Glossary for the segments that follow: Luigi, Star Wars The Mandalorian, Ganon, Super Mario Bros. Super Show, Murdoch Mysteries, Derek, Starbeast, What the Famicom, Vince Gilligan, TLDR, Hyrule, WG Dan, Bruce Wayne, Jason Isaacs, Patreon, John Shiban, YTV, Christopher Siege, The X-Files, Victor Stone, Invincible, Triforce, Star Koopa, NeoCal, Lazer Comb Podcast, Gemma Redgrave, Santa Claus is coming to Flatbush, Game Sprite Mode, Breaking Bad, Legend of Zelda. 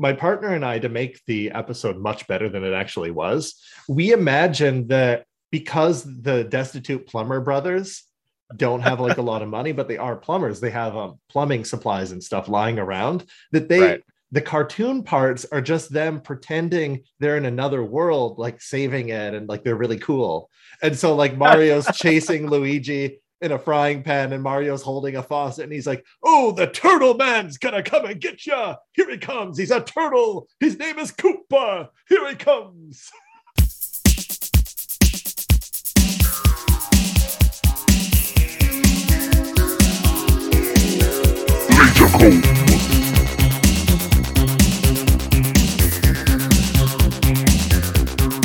my partner and I, to make the episode much better than it actually was, we imagined that because the destitute plumber brothers don't have like a lot of money, but they are plumbers, they have plumbing supplies and stuff lying around, that they the cartoon parts are just them pretending they're in another world, like saving it, and like they're really cool. And so like Mario's chasing Luigi in a frying pan, and Mario's holding a faucet, and he's like, "Oh, the turtle man's gonna come and get ya! Here he comes! He's a turtle! His name is Koopa! Here he comes!"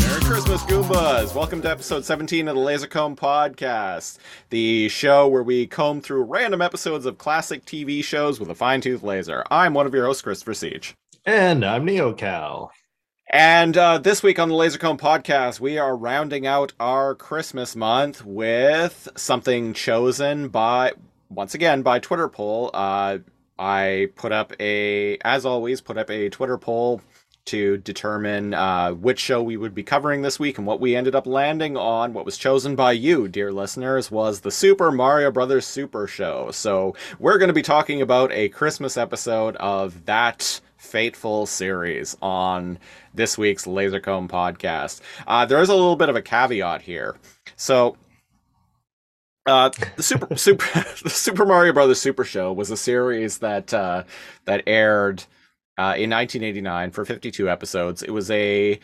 Merry Christmas, Goombas! Welcome to episode 17 of the Lazer Comb Podcast, the show where we comb through random episodes of classic TV shows with a fine-tooth laser. I'm one of your hosts, Christopher Siege. And I'm NeoCal. And this week on the Lazer Comb Podcast, we are rounding out our Christmas month with something chosen by, once again, by Twitter poll. I put up a Twitter poll to determine which show we would be covering this week, and what we ended up landing on, what was chosen by you, dear listeners, was the Super Mario Bros. Super Show. So we're going to be talking about a Christmas episode of that fateful series on this week's Lazer Comb Podcast. There is a little bit of a caveat here. So the Super Mario Bros. Super Show was a series that that aired in 1989 for 52 episodes. It was a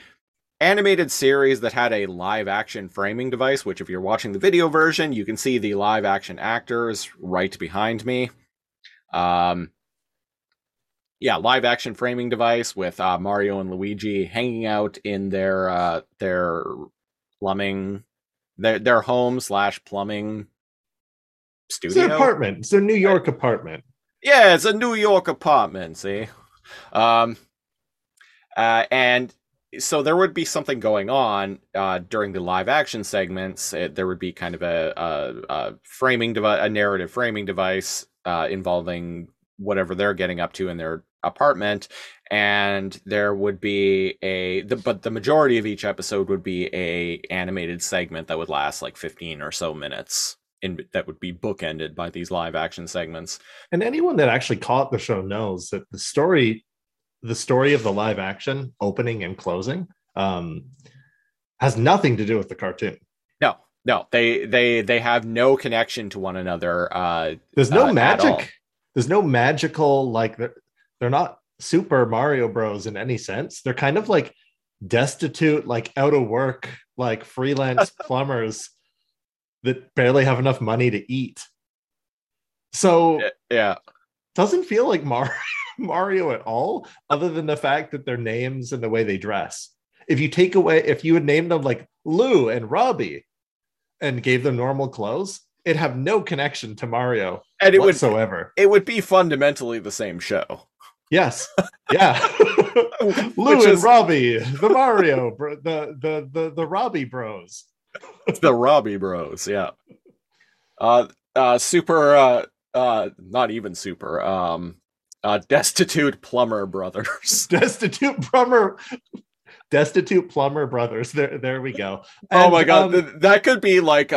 animated series that had a live action framing device, which if you're watching the video version, you can see the live action actors right behind me. Yeah, live action framing device with Mario and Luigi hanging out in their plumbing. Their home / plumbing studio. It's an apartment. It's a New York apartment. Yeah, it's a New York apartment, see? And so there would be something going on during the live action segments. There would be kind of a narrative framing device involving whatever they're getting up to in their apartment. And there would be the majority of each episode would be a animated segment that would last like 15 or so minutes, and that would be bookended by these live action segments. And anyone that actually caught the show knows that the story of the live action opening and closing has nothing to do with the cartoon. No, they have no connection to one another. There's no magic. There's no magical, like they're not Super Mario Bros. In any sense. They're kind of like destitute, like out of work, like freelance plumbers that barely have enough money to eat. So yeah, doesn't feel like Mario at all, other than the fact that their names and the way they dress. If you had named them like Lou and Robbie and gave them normal clothes, it'd have no connection to Mario and whatsoever. It would be fundamentally the same show. Yes. Yeah. Lou and Robbie, the Mario, the Robbie Bros. The Robbie Bros. Yeah. Not even super. Destitute plumber brothers. Destitute plumber brothers. There we go. And, oh my God, that could be like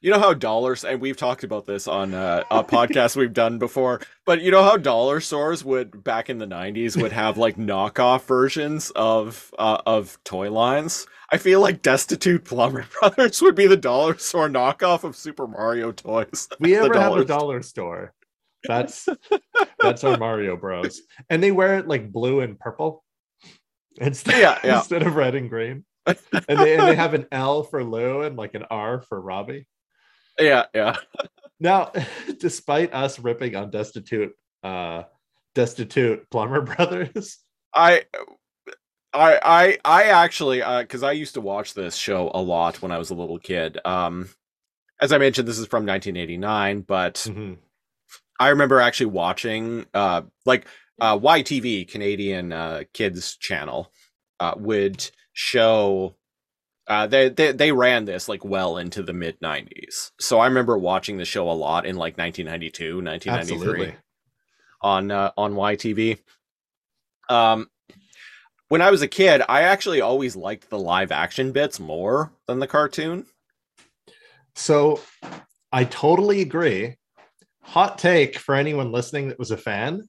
you know how dollars, and we've talked about this on a podcast we've done before, but you know how dollar stores would, back in the 90s, would have like knockoff versions of toy lines? I feel like Destitute Plumber Brothers would be the dollar store knockoff of Super Mario toys. We ever have a dollar store. That's our Mario Bros. And they wear it like blue and purple instead of red and green. And they have an L for Lou and like an R for Robbie. Yeah. Now, despite us ripping on destitute plumber brothers, I actually, because I used to watch this show a lot when I was a little kid. As I mentioned, this is from 1989, but I remember actually watching YTV, Canadian kids channel, would show. They ran this like well into the mid 90s. So I remember watching the show a lot in like 1992, 1993 on YTV. When I was a kid, I actually always liked the live action bits more than the cartoon. So I totally agree. Hot take for anyone listening that was a fan.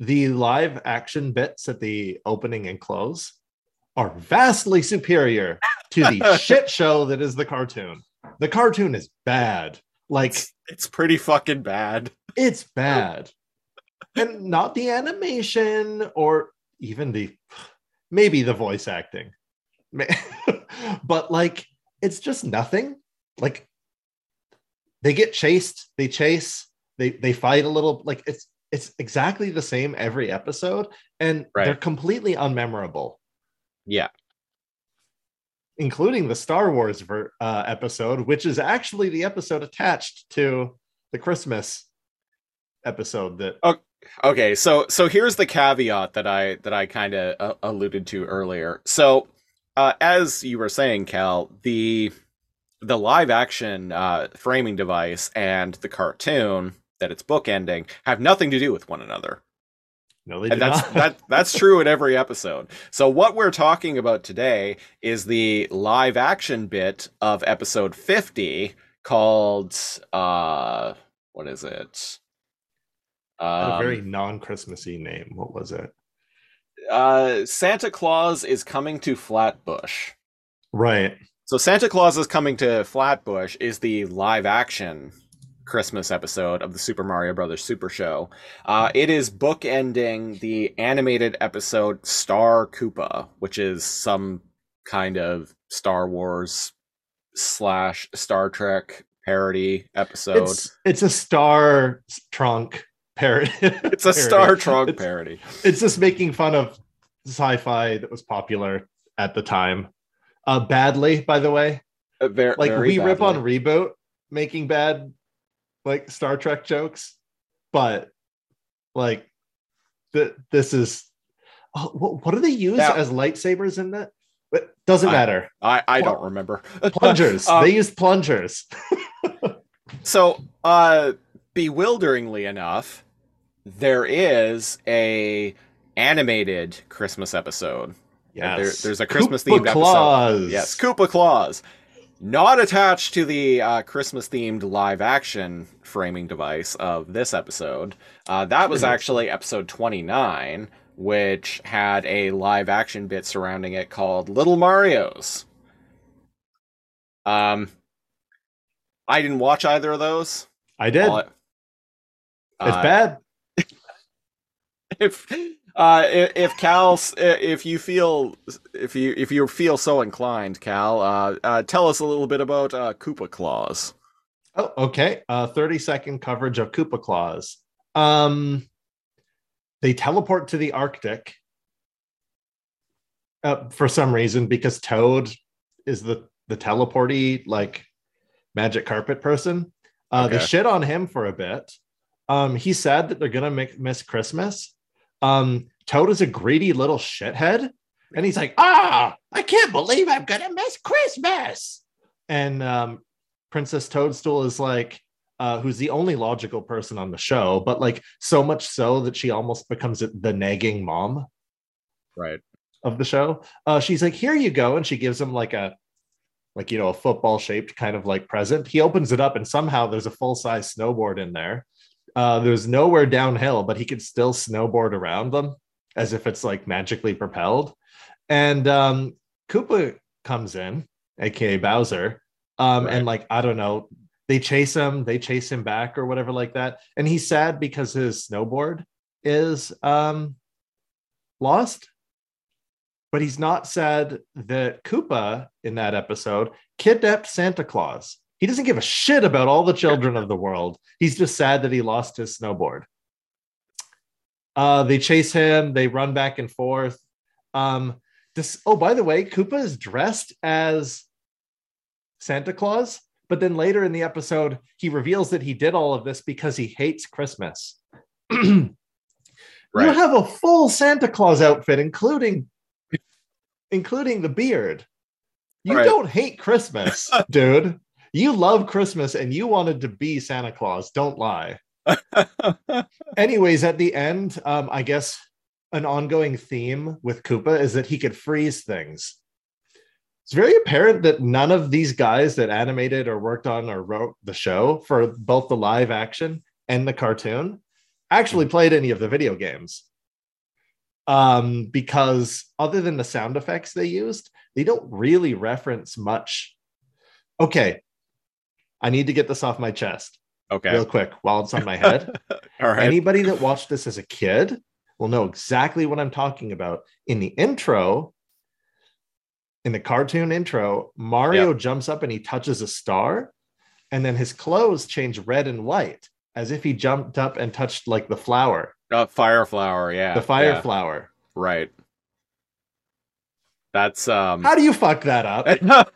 The live action bits at the opening and close are vastly superior to the shit show that is the cartoon. The cartoon is bad. Like, it's pretty fucking bad. It's bad. And not the animation or even the, maybe the voice acting. But like, it's just nothing. Like, they get chased, they chase, they fight a little, like it's exactly the same every episode, and they're completely unmemorable. Yeah. Including the Star Wars episode, which is actually the episode attached to the Christmas episode that okay, so here's the caveat that I kind of alluded to earlier. So as you were saying, Cal, the live action framing device and the cartoon that it's bookending have nothing to do with one another. No, they do not. That's true in every episode. So what we're talking about today is the live action bit of episode 50 called what is it? A very non-Christmassy name. What was it? Santa Claus is coming to Flatbush. Right. So Santa Claus is coming to Flatbush is the live action Christmas episode of the Super Mario Bros. Super Show. It is bookending the animated episode Star Koopa, which is some kind of Star Wars / Star Trek parody episode. It's a Star Trunk parody. It's a Star Trunk parody. It's just making fun of sci-fi that was popular at the time. Badly, by the way. Very we badly. Rip on Reboot making bad like Star Trek jokes, but like this is what do they use as lightsabers in that? It doesn't matter. I don't remember. Plungers. They use plungers. So bewilderingly enough, there is a animated Christmas episode. Yes. There's a Christmas themed episode. Yes, Koopa Claus, not attached to the Christmas themed live action framing device of this episode. That was actually episode 29, which had a live action bit surrounding it called Little Mario's. I didn't watch either of those. I did. It's bad. If you feel so inclined, Cal, tell us a little bit about Koopa Claus. Oh, okay. 30-second coverage of Koopa Claus. They teleport to the Arctic for some reason because Toad is the teleporty like magic carpet person. They shit on him for a bit. He's sad that they're gonna miss Christmas. Toad is a greedy little shithead, and he's like, I can't believe I'm gonna miss Christmas. And Princess Toadstool is like, who's the only logical person on the show, but like so much so that she almost becomes the nagging mom, right, of the show. She's like, here you go, and she gives him a football shaped kind of like present. He opens it up, and somehow there's a full size snowboard in there. There's nowhere downhill, but he could still snowboard around them as if it's like magically propelled. And Koopa comes in, aka Bowser, and like, I don't know, they chase him back or whatever like that. And he's sad because his snowboard is lost. But he's not sad that Koopa in that episode kidnapped Santa Claus. He doesn't give a shit about all the children of the world. He's just sad that he lost his snowboard. They chase him. They run back and forth. By the way, Koopa is dressed as Santa Claus. But then later in the episode, he reveals that he did all of this because he hates Christmas. You have a full Santa Claus outfit, including the beard. You don't hate Christmas, dude. You love Christmas and you wanted to be Santa Claus. Don't lie. Anyways, at the end, I guess an ongoing theme with Koopa is that he could freeze things. It's very apparent that none of these guys that animated or worked on or wrote the show for both the live action and the cartoon actually played any of the video games. Because other than the sound effects they used, they don't really reference much. Okay. I need to get this off my chest. Okay. Real quick, while it's on my head. All right. Anybody that watched this as a kid will know exactly what I'm talking about. In the intro, in the cartoon intro, Mario jumps up and he touches a star, and then his clothes change red and white as if he jumped up and touched like the flower. Fire flower, yeah. The fire flower. Right. That's how do you fuck that up?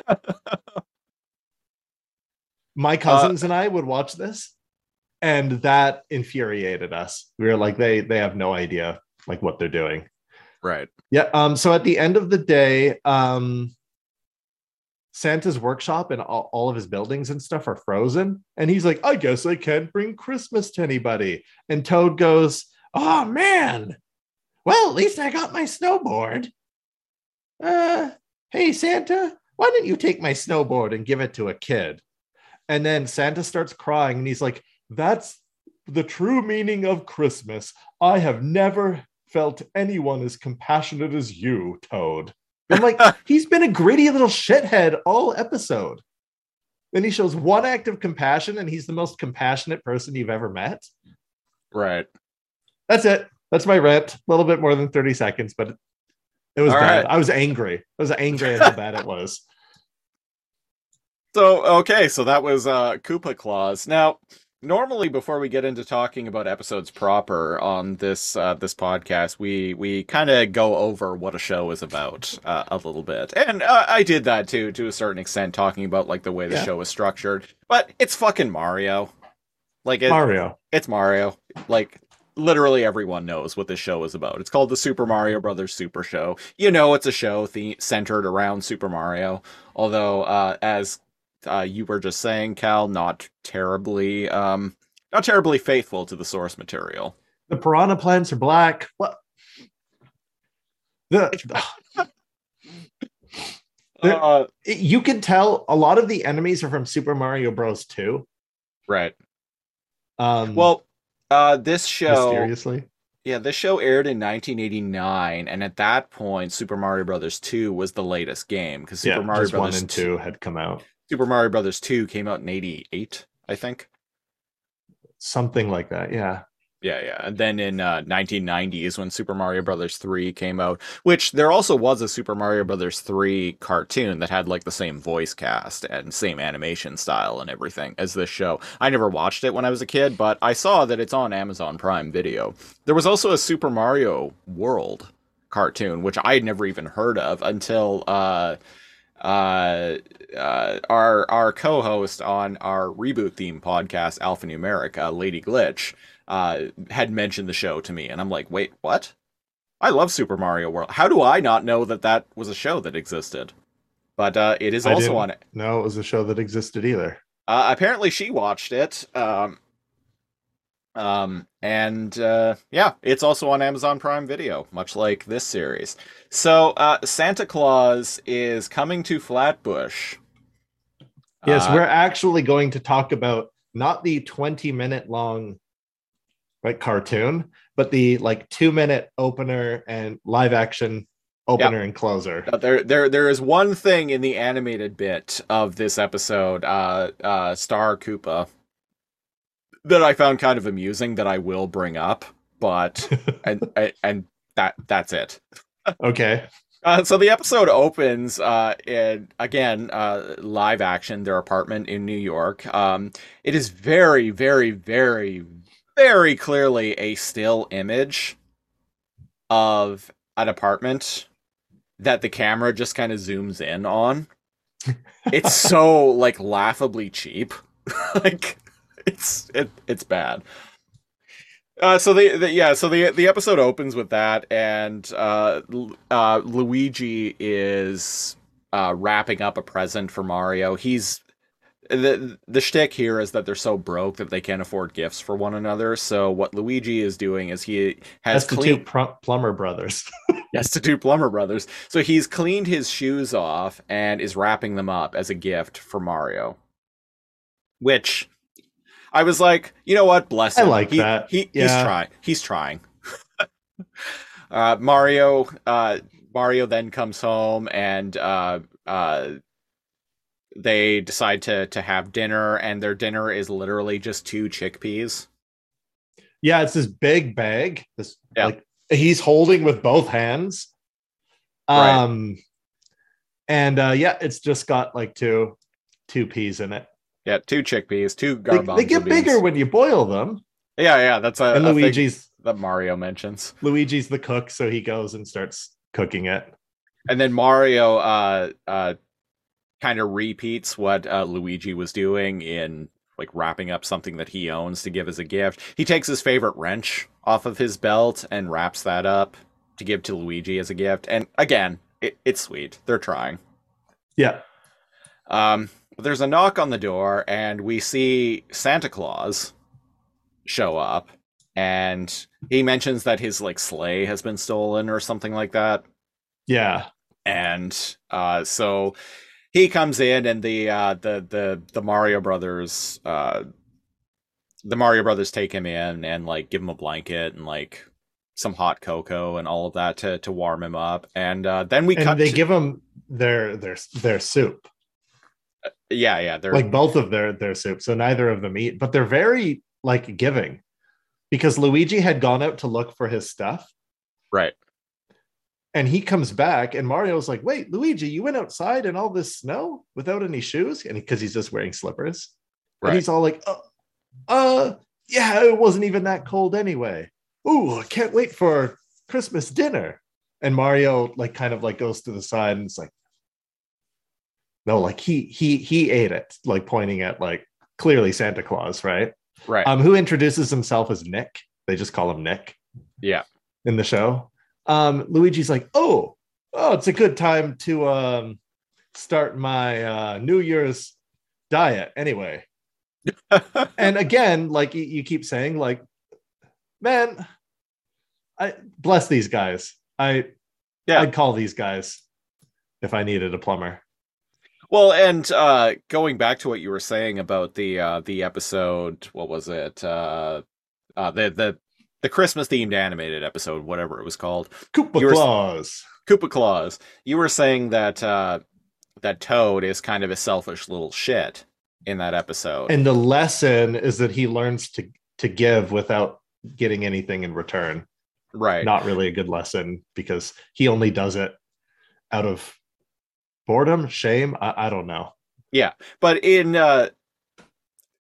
My cousins and I would watch this, and that infuriated us. We were like, they have no idea like what they're doing. Right. Yeah. So at the end of the day, Santa's workshop and all of his buildings and stuff are frozen. And he's like, I guess I can't bring Christmas to anybody. And Toad goes, oh, man. Well, at least I got my snowboard. Hey, Santa, why don't you take my snowboard and give it to a kid? And then Santa starts crying. And he's like, that's the true meaning of Christmas. I have never felt anyone as compassionate as you, Toad. I'm like, he's been a gritty little shithead all episode. Then he shows one act of compassion, and he's the most compassionate person you've ever met. Right. That's it. That's my rant. A little bit more than 30 seconds, but it was all bad. Right. I was angry. I was angry at how bad it was. So, okay. So that was Koopa Claus. Now, normally, before we get into talking about episodes proper on this this podcast, we kind of go over what a show is about a little bit, and I did that too to a certain extent, talking about like the way the show is structured. But it's fucking Mario, It's Mario. Like literally everyone knows what this show is about. It's called the Super Mario Bros. Super Show. You know, it's a show centered around Super Mario. Although, as you were just saying, Cal, not terribly faithful to the source material. The piranha plants are black. What? You can tell a lot of the enemies are from Super Mario Bros. 2. Right. This show... Mysteriously? Yeah, this show aired in 1989, and at that point, Super Mario Bros. 2 was the latest game, because Super Mario Bros. 1 and 2 had come out. Super Mario Bros. 2 came out in 88, I think. Something like that, yeah. Yeah. And then in 1990 is when Super Mario Bros. 3 came out, which there also was a Super Mario Bros. 3 cartoon that had like the same voice cast and same animation style and everything as this show. I never watched it when I was a kid, but I saw that it's on Amazon Prime Video. There was also a Super Mario World cartoon, which I had never even heard of until... our co-host on our reboot theme podcast Alphanumerica, Lady Glitch, had mentioned the show to me, and I'm like, wait, what? I love Super Mario World. How do I not know that was a show that existed? But it is also on it. No, it was a show that existed either. Apparently, she watched it. It's also on Amazon Prime Video, much like this series. So, Santa Claus is coming to Flatbush. Yes, we're actually going to talk about not the 20-minute long cartoon, but the 2-minute opener and live action opener and closer. There is one thing in the animated bit of this episode, Star Koopa, that I found kind of amusing that I will bring up, but and that's it. Okay. So the episode opens in live action, their apartment in New York. It is very, very, very, very clearly a still image of an apartment that the camera just kind of zooms in on. It's so laughably cheap. It's bad. So the episode opens with that, and Luigi is wrapping up a present for Mario. He's The shtick here is that they're so broke that they can't afford gifts for one another. So what Luigi is doing is he has cleaned plumber brothers. Yes, to do plumber brothers. So he's cleaned his shoes off and is wrapping them up as a gift for Mario. Which I was like, you know what? Bless him. I like that. He's trying. Mario then comes home and they decide to have dinner, and their dinner is literally just 2 chickpeas. Yeah, it's this big bag. Like he's holding with both hands. Right. And it's just got like two peas in it. Yeah, 2 chickpeas, 2 garbanzo. They get bigger when you boil them. Yeah, that's a Luigi's thing that Mario mentions. Luigi's the cook, so he goes and starts cooking it. And then Mario kind of repeats what Luigi was doing in like wrapping up something that he owns to give as a gift. He takes his favorite wrench off of his belt and wraps that up to give to Luigi as a gift. And again, it's sweet. They're trying. Yeah. There's a knock on the door, and we see Santa Claus show up, and he mentions that his like sleigh has been stolen or something like that. Yeah. And so he comes in, and the Mario Brothers take him in and like give him a blanket and like some hot cocoa and all of that to warm him up. And then give him their soup. Yeah, they're like both of their soup. So neither of them eat, but they're very like giving, because Luigi had gone out to look for his stuff. Right. And he comes back, and Mario's like, wait, Luigi, you went outside in all this snow without any shoes? And because he's just wearing slippers. Right. And he's all like, yeah, it wasn't even that cold anyway. Ooh, I can't wait for Christmas dinner. And Mario like kind of like goes to the side and it's like, no, like he ate it, like pointing at like clearly Santa Claus, right? Right. Who introduces himself as Nick. They just call him Nick. Yeah. In the show. Luigi's like, oh, it's a good time to start my New Year's diet anyway. And again, like you keep saying, like, man, I bless these guys. I'd call these guys if I needed a plumber. Well, and going back to what you were saying about the episode, what was it? The Christmas-themed animated episode, whatever it was called. Koopa Claus. You were saying that that Toad is kind of a selfish little shit in that episode. And the lesson is that he learns to give without getting anything in return. Right. Not really a good lesson, because he only does it out of boredom, shame. I don't know. Yeah, but in...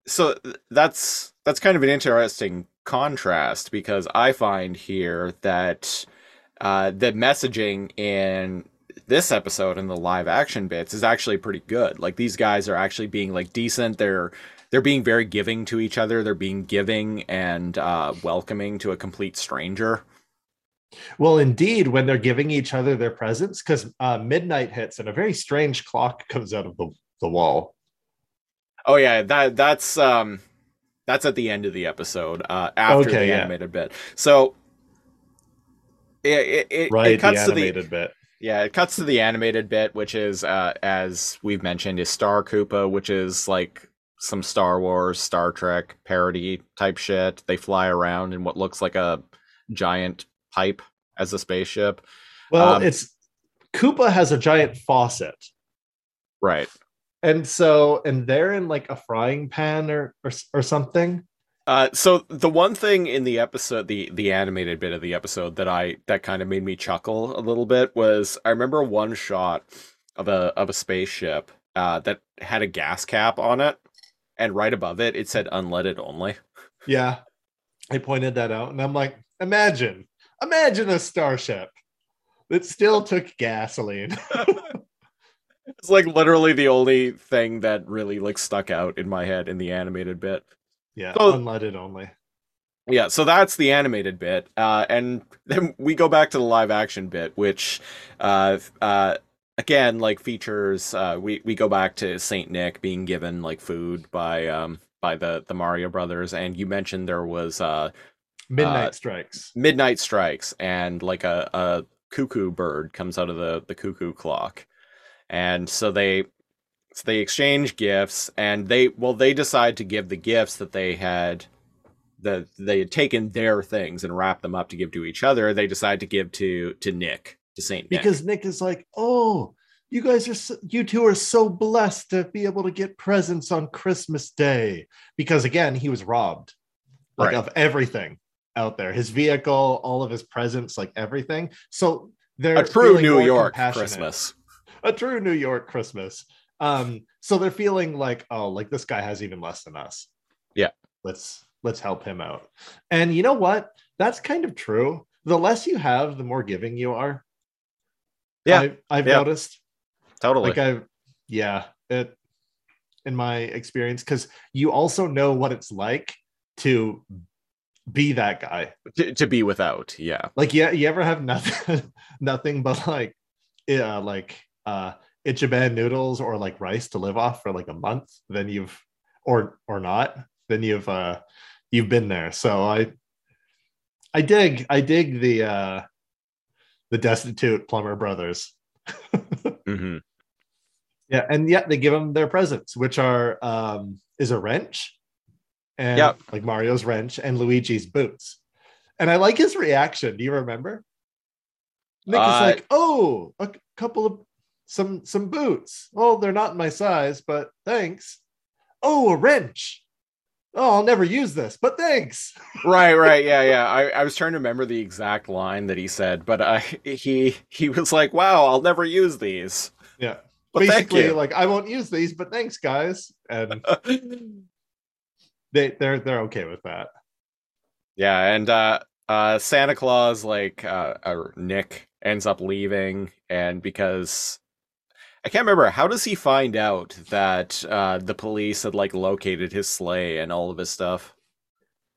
so that's kind of an interesting contrast, because I find here that the messaging in this episode and the live action bits is actually pretty good. Like, these guys are actually being like decent. They're being very giving to each other. They're being giving and welcoming to a complete stranger. Well, indeed, when they're giving each other their presents, because midnight hits and a very strange clock comes out of the wall. Oh yeah, that's at the end of the episode, after the animated bit. So it cuts to the animated bit. Yeah, it cuts to the animated bit, which is, as we've mentioned, is Star Koopa, which is like some Star Wars, Star Trek parody type shit. They fly around in what looks like a giant pipe as a spaceship. Well, it's Koopa has a giant faucet. Right. And so, and they're in like a frying pan or something. So the one thing in the episode, the animated bit of the episode that kind of made me chuckle a little bit was, I remember one shot of a spaceship that had a gas cap on it, and right above it, it said unleaded only. Yeah, I pointed that out, and I'm like, imagine a starship that still took gasoline. It's like literally the only thing that really like stuck out in my head in the animated bit. Yeah, so, unleaded only. Yeah, so that's the animated bit. And then we go back to the live action bit, which again, like, features, we go back to Saint Nick being given, like, food by the Mario Brothers, and you mentioned there was Midnight Strikes, and, like, a cuckoo bird comes out of the cuckoo clock, and so they exchange gifts, and they decide to give the gifts that they had taken their things and wrapped them up to give to each other. They decide to give to Nick, to Saint Nick, because Nick is like, oh, you guys are you two are so blessed to be able to get presents on Christmas Day, because again, he was robbed, like, right, of everything out there, his vehicle, all of his presents, like, everything. So they're a true New York Christmas, so they're feeling like, oh, like, this guy has even less than us. Yeah, let's help him out. And you know what? That's kind of true. The less you have, the more giving you are. Yeah. I've noticed. Totally. Like, in my experience, because you also know what it's like to be that guy. To be without. Yeah. Like, yeah, you ever have nothing but, like, yeah, like, Ichiban noodles or, like, rice to live off for, like, a month, then you've, or not, then you've been there. So I dig the destitute plumber brothers. Mm-hmm. Yeah. And yet they give them their presents, which are, is a wrench and, yep, like, Mario's wrench and Luigi's boots. And I like his reaction. Do you remember? Nick is like, oh, a couple of some boots. Oh, they're not my size, but thanks. Oh, a wrench. Oh, I'll never use this, but thanks. Right. Yeah. I was trying to remember the exact line that he said, but he was like, wow, I'll never use these. Yeah. But basically, like, I won't use these, but thanks, guys. And they're okay with that. Yeah. And Santa Claus, like, or Nick ends up leaving. And because I can't remember, how does he find out that the police had, like, located his sleigh and all of his stuff?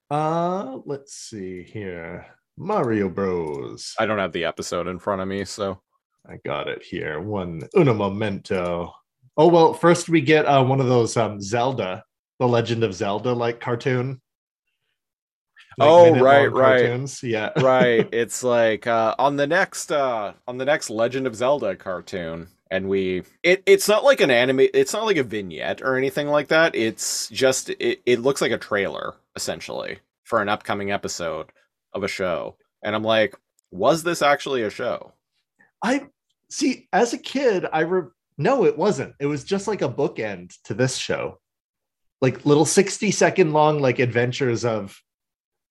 Let's see here. Mario Bros. I don't have the episode in front of me, so I got it here. Uno momento. Oh, well, first we get one of those Zelda, the Legend of Zelda, like, cartoon. Like, oh, right cartoons. Yeah. Right, it's like on the next Legend of Zelda cartoon. And it's not like an anime, it's not like a vignette or anything like that. It's just, it looks like a trailer, essentially, for an upcoming episode of a show. And I'm like, was this actually a show? I see, as a kid, no, it wasn't. It was just like a bookend to this show. Like, little 60-second long, like, adventures of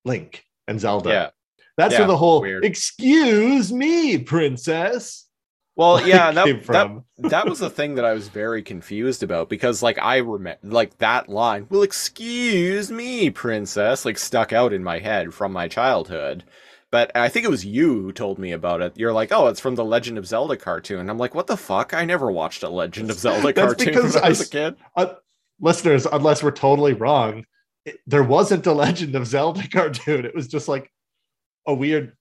Link and Zelda. Yeah. That's where the whole, weird, excuse me, princess. Well, yeah, that was the thing that I was very confused about, because, like, I remember, like, that line, well, excuse me, princess, like, stuck out in my head from my childhood. But I think it was you who told me about it. You're like, oh, it's from the Legend of Zelda cartoon. I'm like, what the fuck? I never watched a Legend of Zelda cartoon when I was a kid. Listeners, unless we're totally wrong, there wasn't a Legend of Zelda cartoon. It was just, like, a weird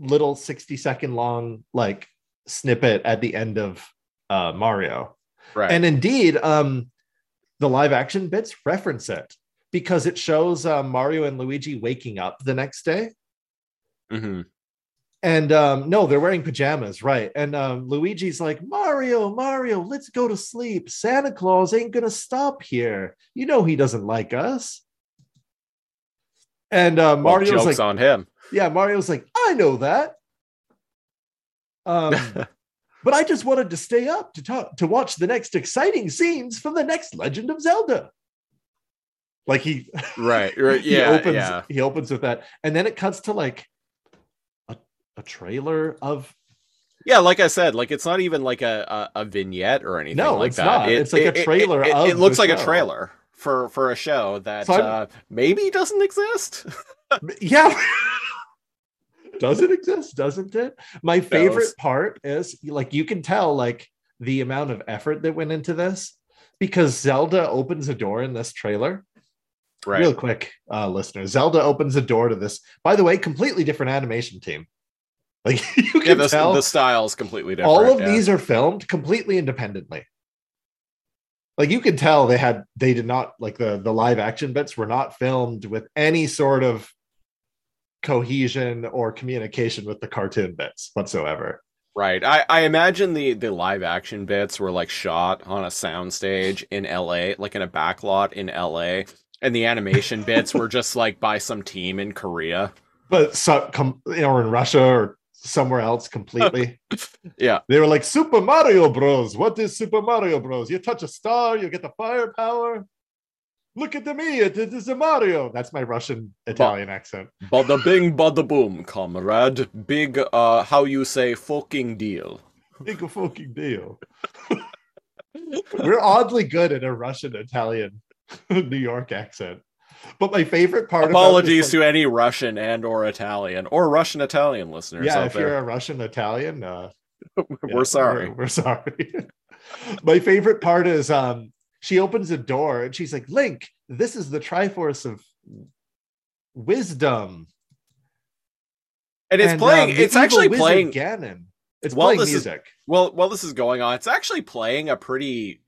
little 60-second long, like, snippet at the end of Mario, right? And indeed, the live action bits reference it, because it shows Mario and Luigi waking up the next day. Mm-hmm. And no, they're wearing pajamas, right? And Luigi's like, Mario, let's go to sleep. Santa Claus ain't gonna stop here, you know, he doesn't like us. And Mario's like, on him. Yeah, Mario's like, I know that. But I just wanted to stay up to watch the next exciting scenes from the next Legend of Zelda. Like, he, right, yeah, he opens with that, and then it cuts to, like, a trailer of. Yeah, like I said, like, it's not even like a vignette or anything. No, like, it's that. Not. It's like a trailer. Of it looks like show. A trailer for a show that maybe doesn't exist. Yeah. Does it exist? Doesn't it? My favorite part is, like, you can tell, like, the amount of effort that went into this, because Zelda opens a door in this trailer. Right. Real quick, listeners. Zelda opens a door to this, by the way, completely different animation team. Like you can tell the style is completely different. All of these are filmed completely independently. Like you can tell they did not like the live action bits were not filmed with any sort of cohesion or communication with the cartoon bits whatsoever. Right. I imagine the live action bits were like shot on a soundstage in LA, like in a backlot in LA. And the animation bits were just like by some team in Korea. But or in Russia or somewhere else completely. Yeah. They were like, Super Mario Bros. What is Super Mario Bros? You touch a star, you get the firepower. Look at me, it is a Mario. That's my Russian-Italian accent. Bada bing, bada boom, comrade. Big, how you say, fucking deal. Big fucking deal. We're oddly good at a Russian-Italian New York accent. But my favorite part apologies to any Russian and or Russian-Italian listeners out there. Yeah, if you're a Russian-Italian, we're sorry. We're sorry. My favorite part is... she opens a door and she's like, Link, this is the Triforce of Wisdom. And it's playing, it's actually playing Ganon. It's playing music. While this is going on, it's actually playing a pretty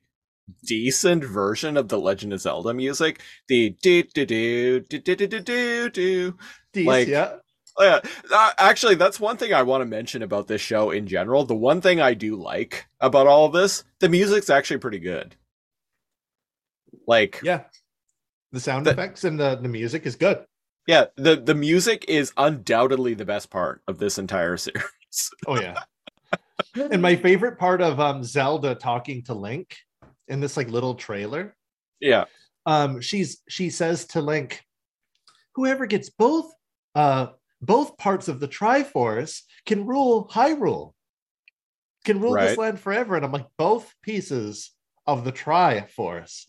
decent version of the Legend of Zelda music. The do-do-do-do-do-do-do-do. Like, yeah. Actually, that's one thing I want to mention about this show in general. The one thing I do like about all of this, the music's actually pretty good. Like, yeah, the sound effects and the music is good. Yeah, the music is undoubtedly the best part of this entire series. Oh yeah. And my favorite part of Zelda talking to Link in this like little trailer. Yeah. She says to Link, whoever gets both parts of the Triforce can rule Hyrule. Can rule this land forever. And I'm like, both pieces of the Triforce.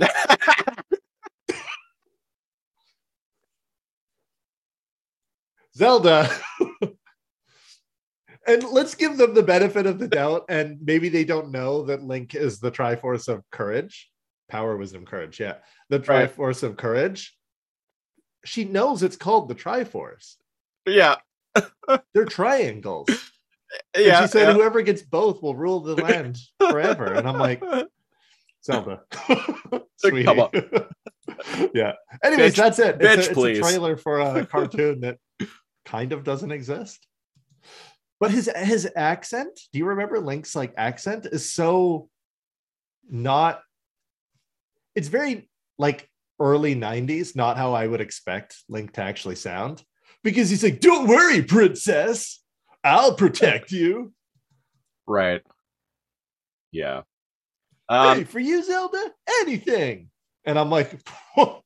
Zelda. And let's give them the benefit of the doubt, and maybe they don't know that Link is the Triforce of Courage. Power, Wisdom, Courage, yeah. The Triforce of Courage. She knows it's called the Triforce. Yeah. They're triangles. Yeah. And she said whoever gets both will rule the land forever. And I'm like... Zelda. Come on. Yeah. Anyways, bitch, that's it. It's a trailer for a cartoon that kind of doesn't exist. But his accent, do you remember Link's like accent is so not, it's very like early 90s, not how I would expect Link to actually sound. Because he's like, don't worry, princess. I'll protect you. Right. Yeah. Hey, for you, Zelda, anything. And I'm like,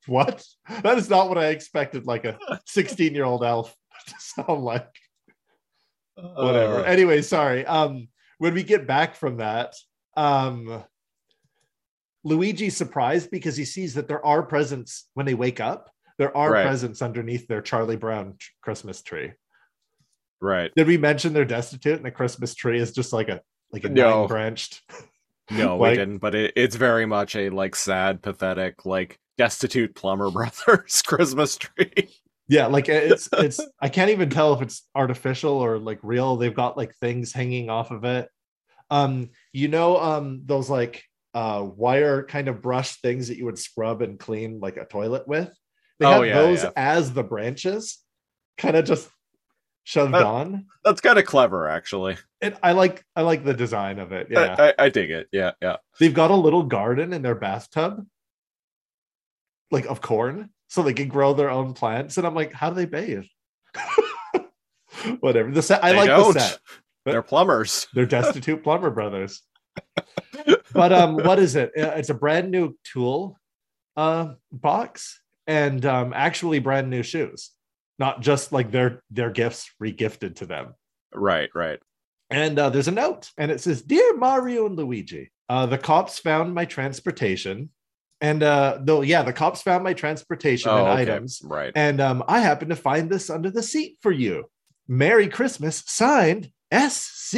what? That is not what I expected, like a 16-year-old elf to sound like. Whatever. Anyway, sorry. When we get back from that, Luigi's surprised because he sees that there are presents when they wake up. There are presents underneath their Charlie Brown Christmas tree. Right. Did we mention they're destitute and the Christmas tree is just like a nine-branched... No, like, we didn't, but it's very much a like sad, pathetic, like destitute Plumber Brothers Christmas tree. Yeah, like it's I can't even tell if it's artificial or like real. They've got like things hanging off of it. Those like wire kind of brush things that you would scrub and clean like a toilet with. They have those as the branches, kind of just shoved on. That's kind of clever, actually. And I like the design of it. Yeah, I dig it. Yeah, yeah. They've got a little garden in their bathtub, like of corn, so they can grow their own plants. And I'm like, how do they bathe? Whatever. The set. The set. They're plumbers. They're destitute plumber brothers. But what is it? It's a brand new tool box and actually brand new shoes. Not just like their gifts regifted to them. Right. And there's a note and it says, Dear Mario and Luigi, the cops found my transportation items. Right. And I happened to find this under the seat for you. Merry Christmas, signed SC.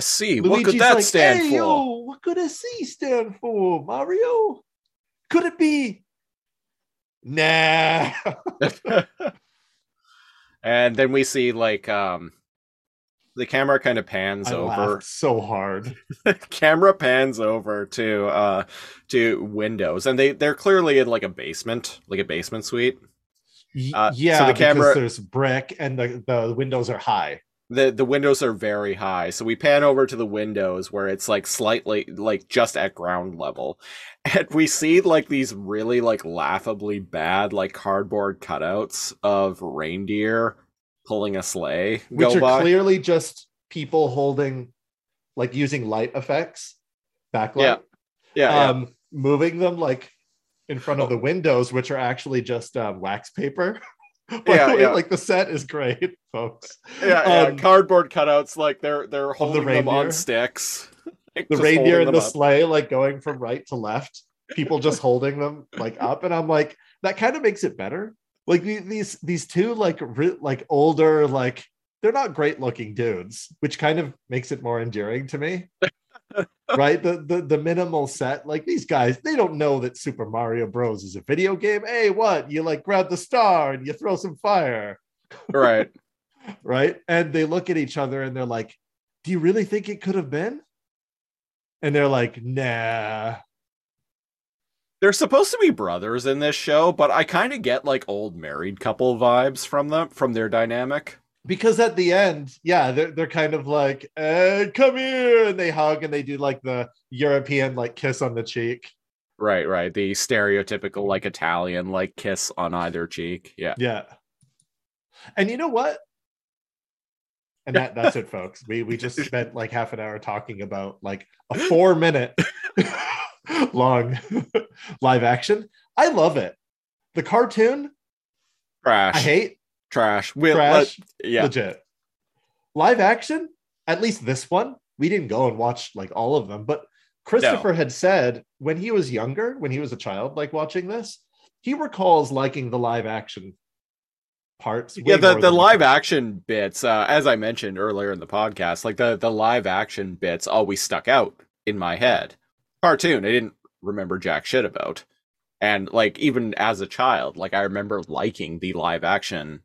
SC, Luigi's what could that stand for? Yo, what could SC stand for, Mario? Could it be? Nah. And then we see like the camera kind of pans over so hard. The camera pans over to windows, and they're clearly in like a basement suite. Yeah, so the camera, because there's brick and the windows are high. The windows are very high, so we pan over to the windows where it's like slightly like just at ground level, and we see like these really like laughably bad like cardboard cutouts of reindeer pulling a sleigh, which are clearly just people holding like using light effects, backlight, yeah. moving them like in front of the windows, which are actually just wax paper. By the way, like the set is great, folks. Cardboard cutouts, like they're holding the them on sticks. Like, the reindeer in the sleigh, like going from right to left. People just holding them like up, and I'm like, that kind of makes it better. Like these two like older, like they're not great looking dudes, which kind of makes it more endearing to me. Right, the minimal set, like these guys, they don't know that Super Mario Bros. Is a video game. Hey, what you like? Grab the star and you throw some fire, right? Right, and they look at each other and they're like, "Do you really think it could have been?" And they're like, "Nah." They're supposed to be brothers in this show, but I kind of get like old married couple vibes from them, from their dynamic. Because at the end, yeah, they're kind of like, come here, and they hug and they do like the European like kiss on the cheek. Right. The stereotypical like Italian like kiss on either cheek. Yeah. And you know what? And that's it, folks. We just spent like half an hour talking about like a 4-minute long live action. I love it. The cartoon. Trash. I hate. Trash. Legit. Live action, at least this one, we didn't go and watch like all of them, but Christopher had said when he was younger, when he was a child, like watching this, he recalls liking the live action parts. Yeah, the live action bits, as I mentioned earlier in the podcast, like the live action bits always stuck out in my head. Cartoon, I didn't remember jack shit about. And like, even as a child, like I remember liking the live action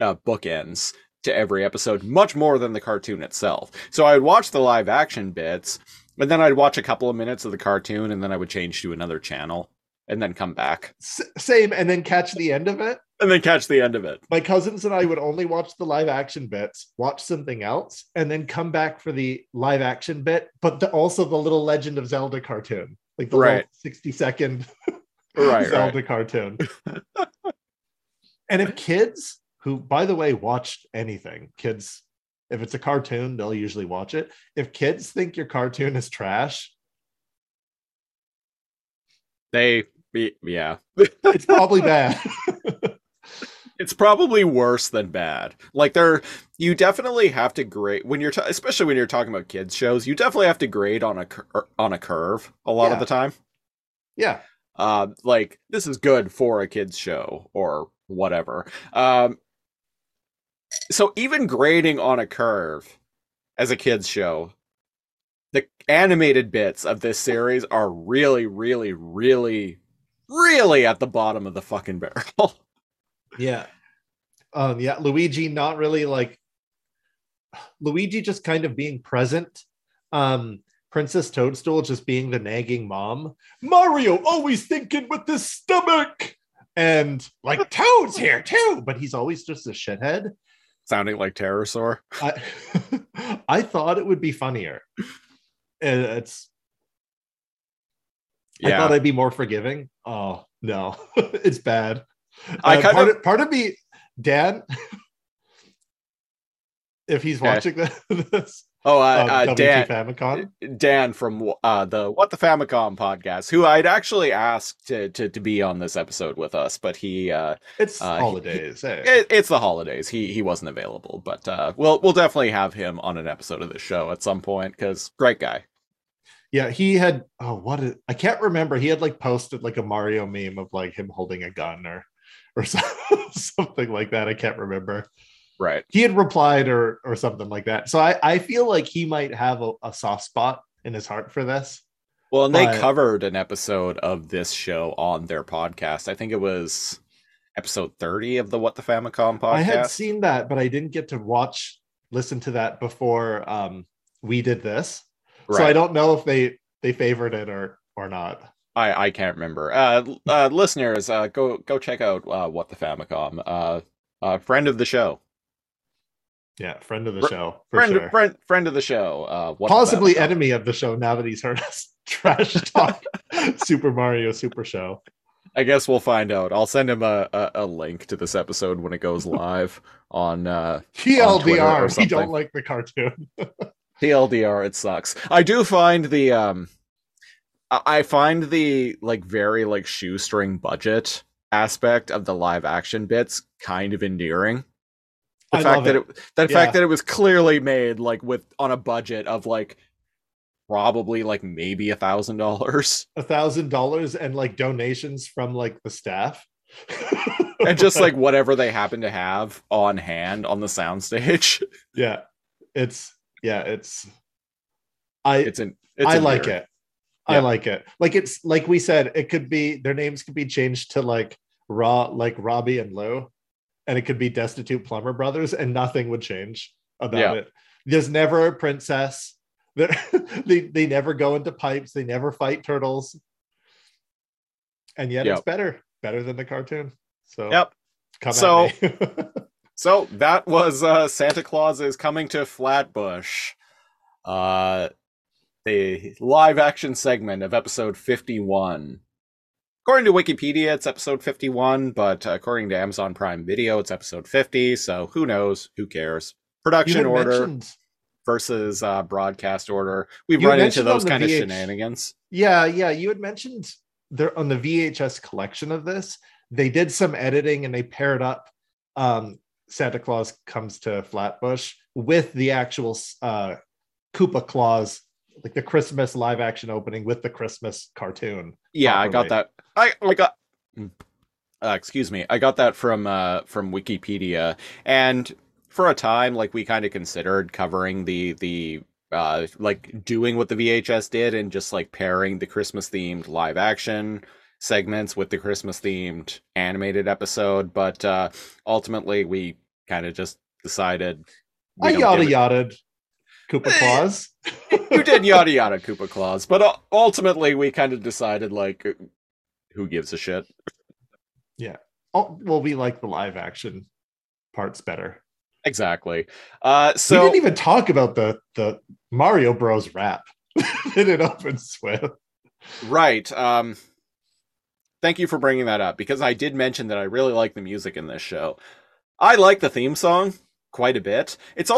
bookends to every episode much more than the cartoon itself. So I would watch the live action bits, and then I'd watch a couple of minutes of the cartoon, and then I would change to another channel and then come back. Same, and then catch the end of it. My cousins and I would only watch the live action bits, watch something else, and then come back for the live action bit, but also the little Legend of Zelda cartoon, like the 60-second Zelda cartoon. And if kids, who, by the way, watched anything, kids, if it's a cartoon, they'll usually watch it. If kids think your cartoon is trash, it's probably bad. It's probably worse than bad. Like you definitely have to grade when you're, especially when you're talking about kids shows, you definitely have to grade on a curve a lot of the time. Yeah. Like this is good for a kids show or whatever. So even grading on a curve as a kids show, the animated bits of this series are really, really, really, really at the bottom of the fucking barrel. Luigi not really like Luigi just kind of being present. Princess Toadstool just being the nagging mom. Mario always thinking with his stomach. And like Toad's here too, but he's always just a shithead. Sounding like Pterosaur. I thought it would be funnier. I thought I'd be more forgiving. Oh no, it's bad. Part of me, Dan, if he's watching this. Dan Famicom. Dan from the What the Famicom podcast, who I'd actually asked to be on this episode with us, but he it's holidays. It's the holidays. He wasn't available, but we'll definitely have him on an episode of the show at some point because great guy. Yeah, he had I can't remember. He had like posted like a Mario meme of like him holding a gun or something like that. I can't remember. Right. He had replied or something like that. So I feel like he might have a soft spot in his heart for this. Well, and they covered an episode of this show on their podcast. I think it was episode 30 of the What the Famicom podcast. I had seen that, but I didn't get to watch listened to that before we did this. Right. So I don't know if they favored it or not. I can't remember. Listeners, go check out What the Famicom. Friend of the show. Yeah, friend of the show. For friend, sure. friend of the show. Possibly enemy of the show now that he's heard us trash talk Super Mario Super Show. I guess we'll find out. I'll send him a link to this episode when it goes live on TLDR. We don't like the cartoon. TLDR, it sucks. I do find the very like shoestring budget aspect of the live action bits kind of endearing. The I fact love that it, that yeah. fact that it was clearly made like with on a budget of like probably like maybe $1,000 and like donations from like the staff and just like whatever they happen to have on hand on the soundstage. I like it. Like it's like we said, it could be their names could be changed to like Robbie and Lou, and it could be Destitute Plumber Brothers, and nothing would change about it. There's never a princess. They never go into pipes. They never fight turtles. And yet it's better than the cartoon. So come at me. So that was Santa Claus is Coming to Flatbush. The live action segment of episode 51. According to Wikipedia, it's episode 51, but according to Amazon Prime Video, it's episode 50. So who knows? Who cares? Production order versus broadcast order. We've run into those kind of shenanigans. Yeah. You had mentioned there on the VHS collection of this, they did some editing and they paired up Santa Claus Comes to Flatbush with the actual Koopa Claus, like the Christmas live action opening with the Christmas cartoon. Yeah, properly. I got that. I got that from Wikipedia. And for a time, like we kind of considered covering the like doing what the VHS did and just like pairing the Christmas themed live action segments with the Christmas themed animated episode. But ultimately we kind of just decided. I yada-yada'd Koopa Claus. You did yada yada Koopa Claus, but ultimately we kind of decided like, who gives a shit? Yeah. Oh, well, we like the live action parts better. Exactly. So we didn't even talk about the Mario Bros. Rap that it opens with. Right. Thank you for bringing that up because I did mention that I really like the music in this show. I like the theme song quite a bit. It's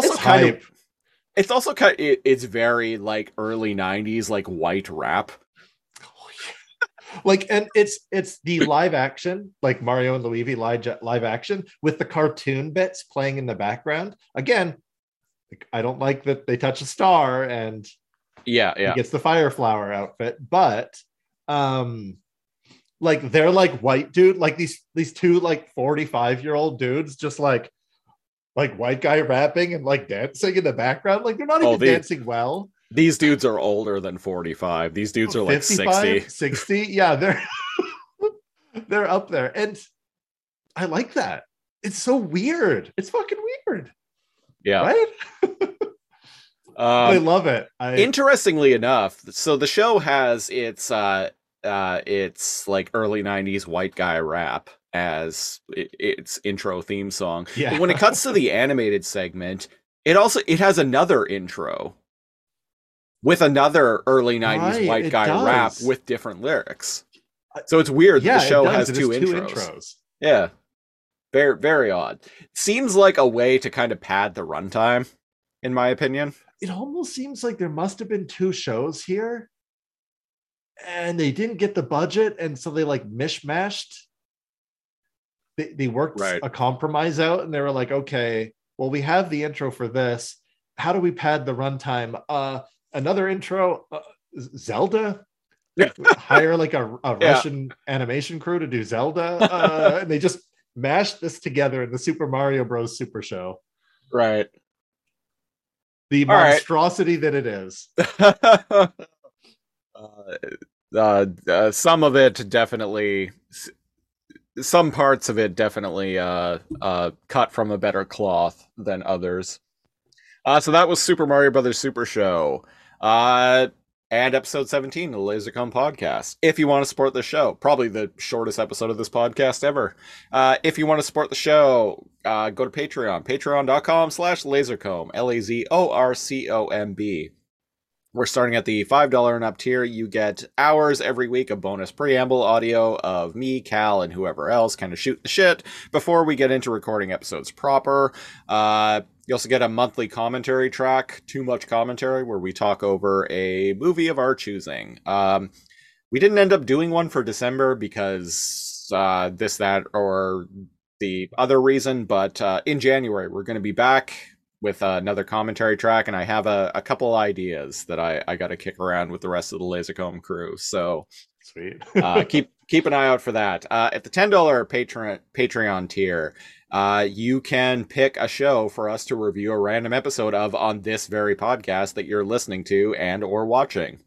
very like early 90s, like white rap. Oh, yeah. Like, and it's the live action, like Mario and Luigi live action with the cartoon bits playing in the background. Again, I don't like that they touch a star and he gets the fire flower outfit, but like they're like white dude, like these two like 45-year-old dudes just like white guy rapping and like dancing in the background. Like they're not even dancing well. These dudes are older than 45. These dudes are 55, like 60. 60. Yeah, they're up there. And I like that. It's so weird. It's fucking weird. Yeah. Right? I love it. Interestingly enough, so the show has its like early 90s white guy rap as its intro theme song. Yeah. But when it cuts to the animated segment, it has another intro with another early 90s white guy rap with different lyrics. So it's weird that the show has two intros. Yeah. Very, very odd. Seems like a way to kind of pad the runtime, in my opinion. It almost seems like there must have been two shows here and they didn't get the budget, and so they like mishmashed. They worked a compromise out and they were like, okay, well, we have the intro for this. How do we pad the runtime? Another intro, Zelda? Hire like a Russian animation crew to do Zelda? And they just mashed this together in the Super Mario Bros. Super Show. Right. The monstrosity that it is. Some parts of it definitely cut from a better cloth than others. So that was Super Mario Bros. Super Show. And episode 17 of the Lazer Comb Podcast. If you want to support the show, probably the shortest episode of this podcast ever. If you want to support the show, go to Patreon, patreon.com/lazercomb, LAZORCOMB. We're starting at the $5 and up tier. You get hours every week of bonus preamble audio of me, Cal, and whoever else kind of shoot the shit before we get into recording episodes proper. You also get a monthly commentary track, Too Much Commentary, where we talk over a movie of our choosing. We didn't end up doing one for December because this, that, or the other reason, but in January, we're going to be back with another commentary track, and I have a couple ideas that I got to kick around with the rest of the Lazer Comb crew, so... Sweet. Keep an eye out for that. At the $10 Patreon tier, you can pick a show for us to review a random episode of on this very podcast that you're listening to and or watching.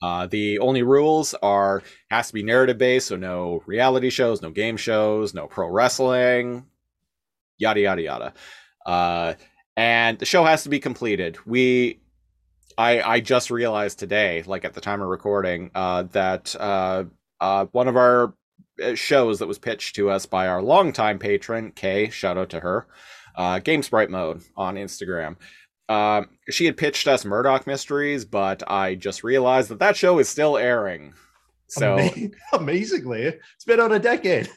The only rules are has to be narrative based, so no reality shows, no game shows, no pro wrestling, yada yada yada. And the show has to be completed. I just realized today, like at the time of recording, that one of our shows that was pitched to us by our longtime patron, Kay, shout out to her, Game Sprite Mode on Instagram. She had pitched us Murdoch Mysteries, but I just realized that show is still airing. So amazingly, it's been out a decade.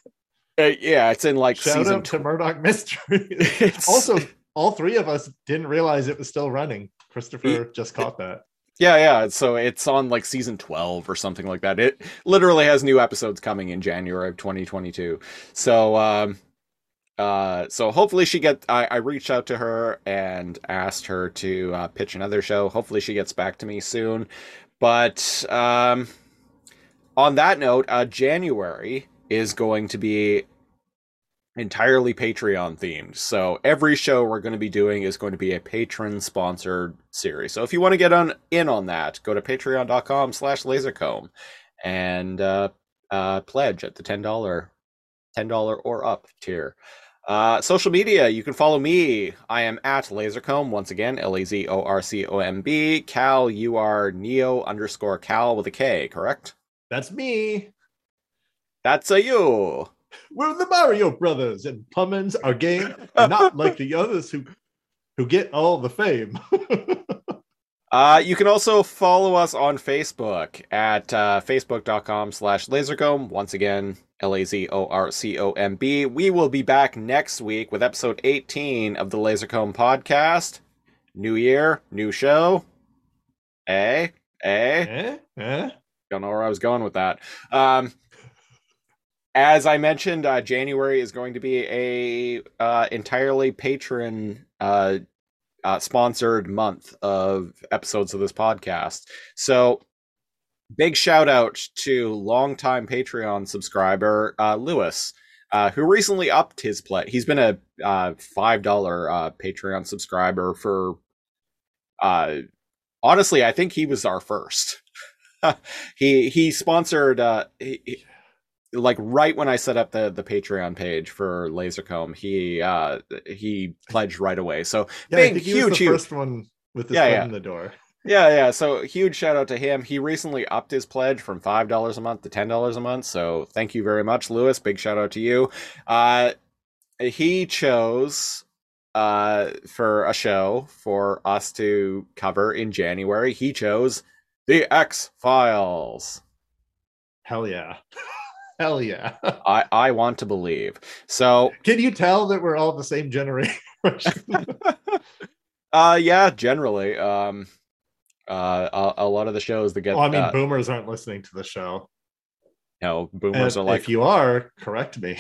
Yeah, it's in like shout season out to Murdoch Mysteries. Also, all three of us didn't realize it was still running. Christopher just caught that. Yeah. So it's on like season 12 or something like that. It literally has new episodes coming in January of 2022. So, so hopefully she gets, I reached out to her and asked her to pitch another show. Hopefully she gets back to me soon. But on that note, January is going to be entirely Patreon themed, so every show we're going to be doing is going to be a patron sponsored series. So if you want to get in on that, go to patreon.com/lazercomb and pledge at the $10 or up tier. Social media, you can follow me. I am at Lazercomb, once again, LAZORCOMB. Cal, you are Neo_Cal with a K, correct? That's me. That's a you. We're the Mario Brothers, and Pummins are game, not like the others who get all the fame. You can also follow us on Facebook at facebook.com/lazercomb. Once again, LAZORCOMB. We will be back next week with episode 18 of the Lazer Comb Podcast. New year, new show. Don't know where I was going with that. As I mentioned, January is going to be a entirely patron sponsored month of episodes of this podcast. So big shout out to longtime Patreon subscriber Lewis, who recently upped his pledge. He's been a $5 Patreon subscriber for honestly, I think he was our first. he sponsored like right when I set up the Patreon page for Lazer Comb, he pledged right away. So yeah, big, I think he was the first one with his foot in the door. Yeah. So huge shout out to him. He recently upped his pledge from $5 a month to $10 a month. So thank you very much, Lewis. Big shout out to you. He chose for a show for us to cover in January. He chose The X-Files. Hell yeah. Hell yeah. I want to believe. So can you tell that we're all the same generation? Yeah, generally. A lot of the shows that get... Well, I mean, boomers aren't listening to the show. No, boomers and are like... If you are, correct me.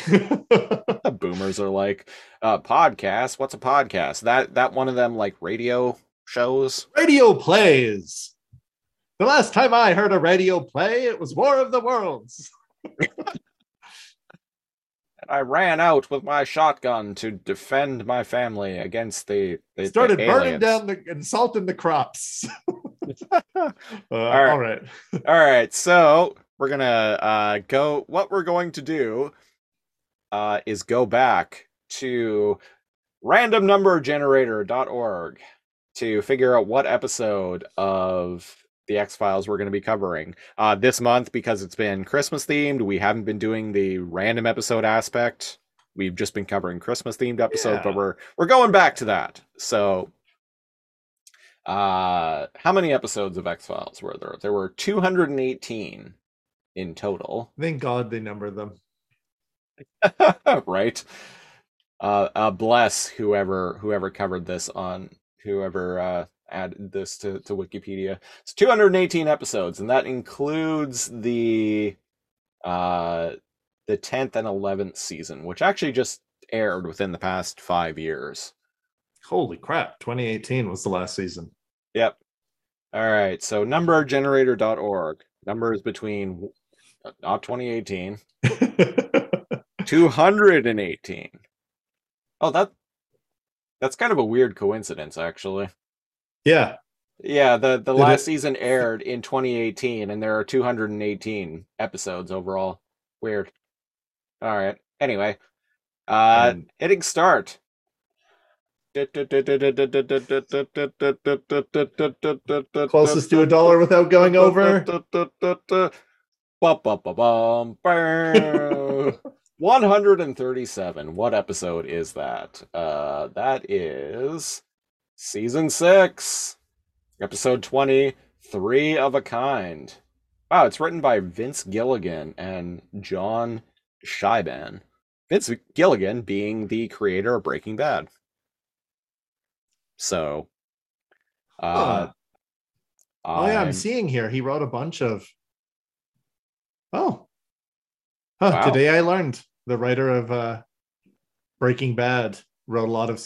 Boomers are like, podcasts? What's a podcast? That one of them, like, radio shows? Radio plays! The last time I heard a radio play, it was War of the Worlds. And I ran out with my shotgun to defend my family against the started the burning down and salting the crops. All right. So we're gonna go. What we're going to do is go back to randomnumbergenerator.org to figure out what episode of The X-Files we're going to be covering this month, because it's been Christmas themed. We haven't been doing the random episode aspect. We've just been covering Christmas themed episodes, but we're going back to that. So how many episodes of X-Files were there? There were 218 in total. Thank God they numbered them. Right. Bless whoever covered this on whoever added this to Wikipedia. It's 218 episodes, and that includes the 10th and 11th season, which actually just aired within the past 5 years. Holy crap, 2018 was the last season. Yep. All right, so numbergenerator.org. Numbers between, not 2018, 218. Oh, that's kind of a weird coincidence, actually. Yeah. Yeah, the last season aired in 2018, and there are 218 episodes overall. Weird. All right. Anyway, hitting start. Closest to $1 without going over. 137. What episode is that? That is season 6, episode 20, Three of a Kind. Wow, it's written by Vince Gilligan and John Shiban. Vince Gilligan being the creator of Breaking Bad. So, I'm seeing here he wrote a bunch of. Today I learned the writer of Breaking Bad wrote a lot of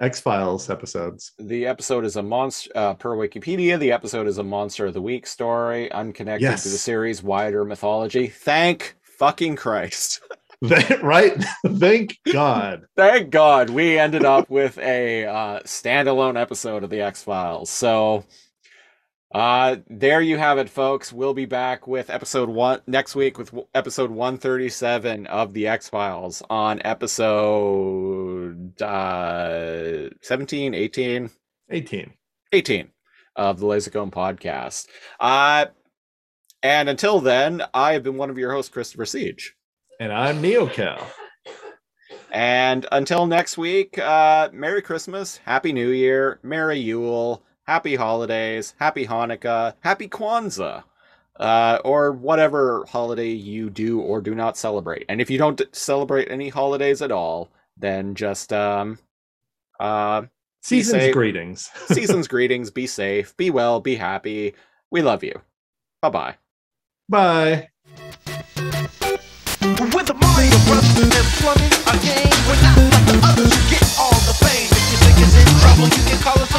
X-Files episodes. The episode is a monster, per Wikipedia, the episode is a monster of the week story, unconnected to the series' wider mythology. Thank fucking Christ. Right? Thank God. Thank God we ended up with a standalone episode of The X-Files. So there you have it, folks. We'll be back with episode 1 next week, with episode 137 of The X-Files on episode 18 of the Lazer Comb Podcast. And until then, I have been one of your hosts, Christopher Siege. And I'm NeoCal. And until next week, Merry Christmas, Happy New Year, Merry Yule, Happy Holidays, Happy Hanukkah, Happy Kwanzaa, or whatever holiday you do or do not celebrate. And if you don't celebrate any holidays at all, then just season's greetings. Season's greetings. Be safe, be well, be happy. We love you. Bye-bye. Bye. With a mind of rusting and plumbing, again, we're not like the others. You get all the fame. If you think it's in trouble, you can call us.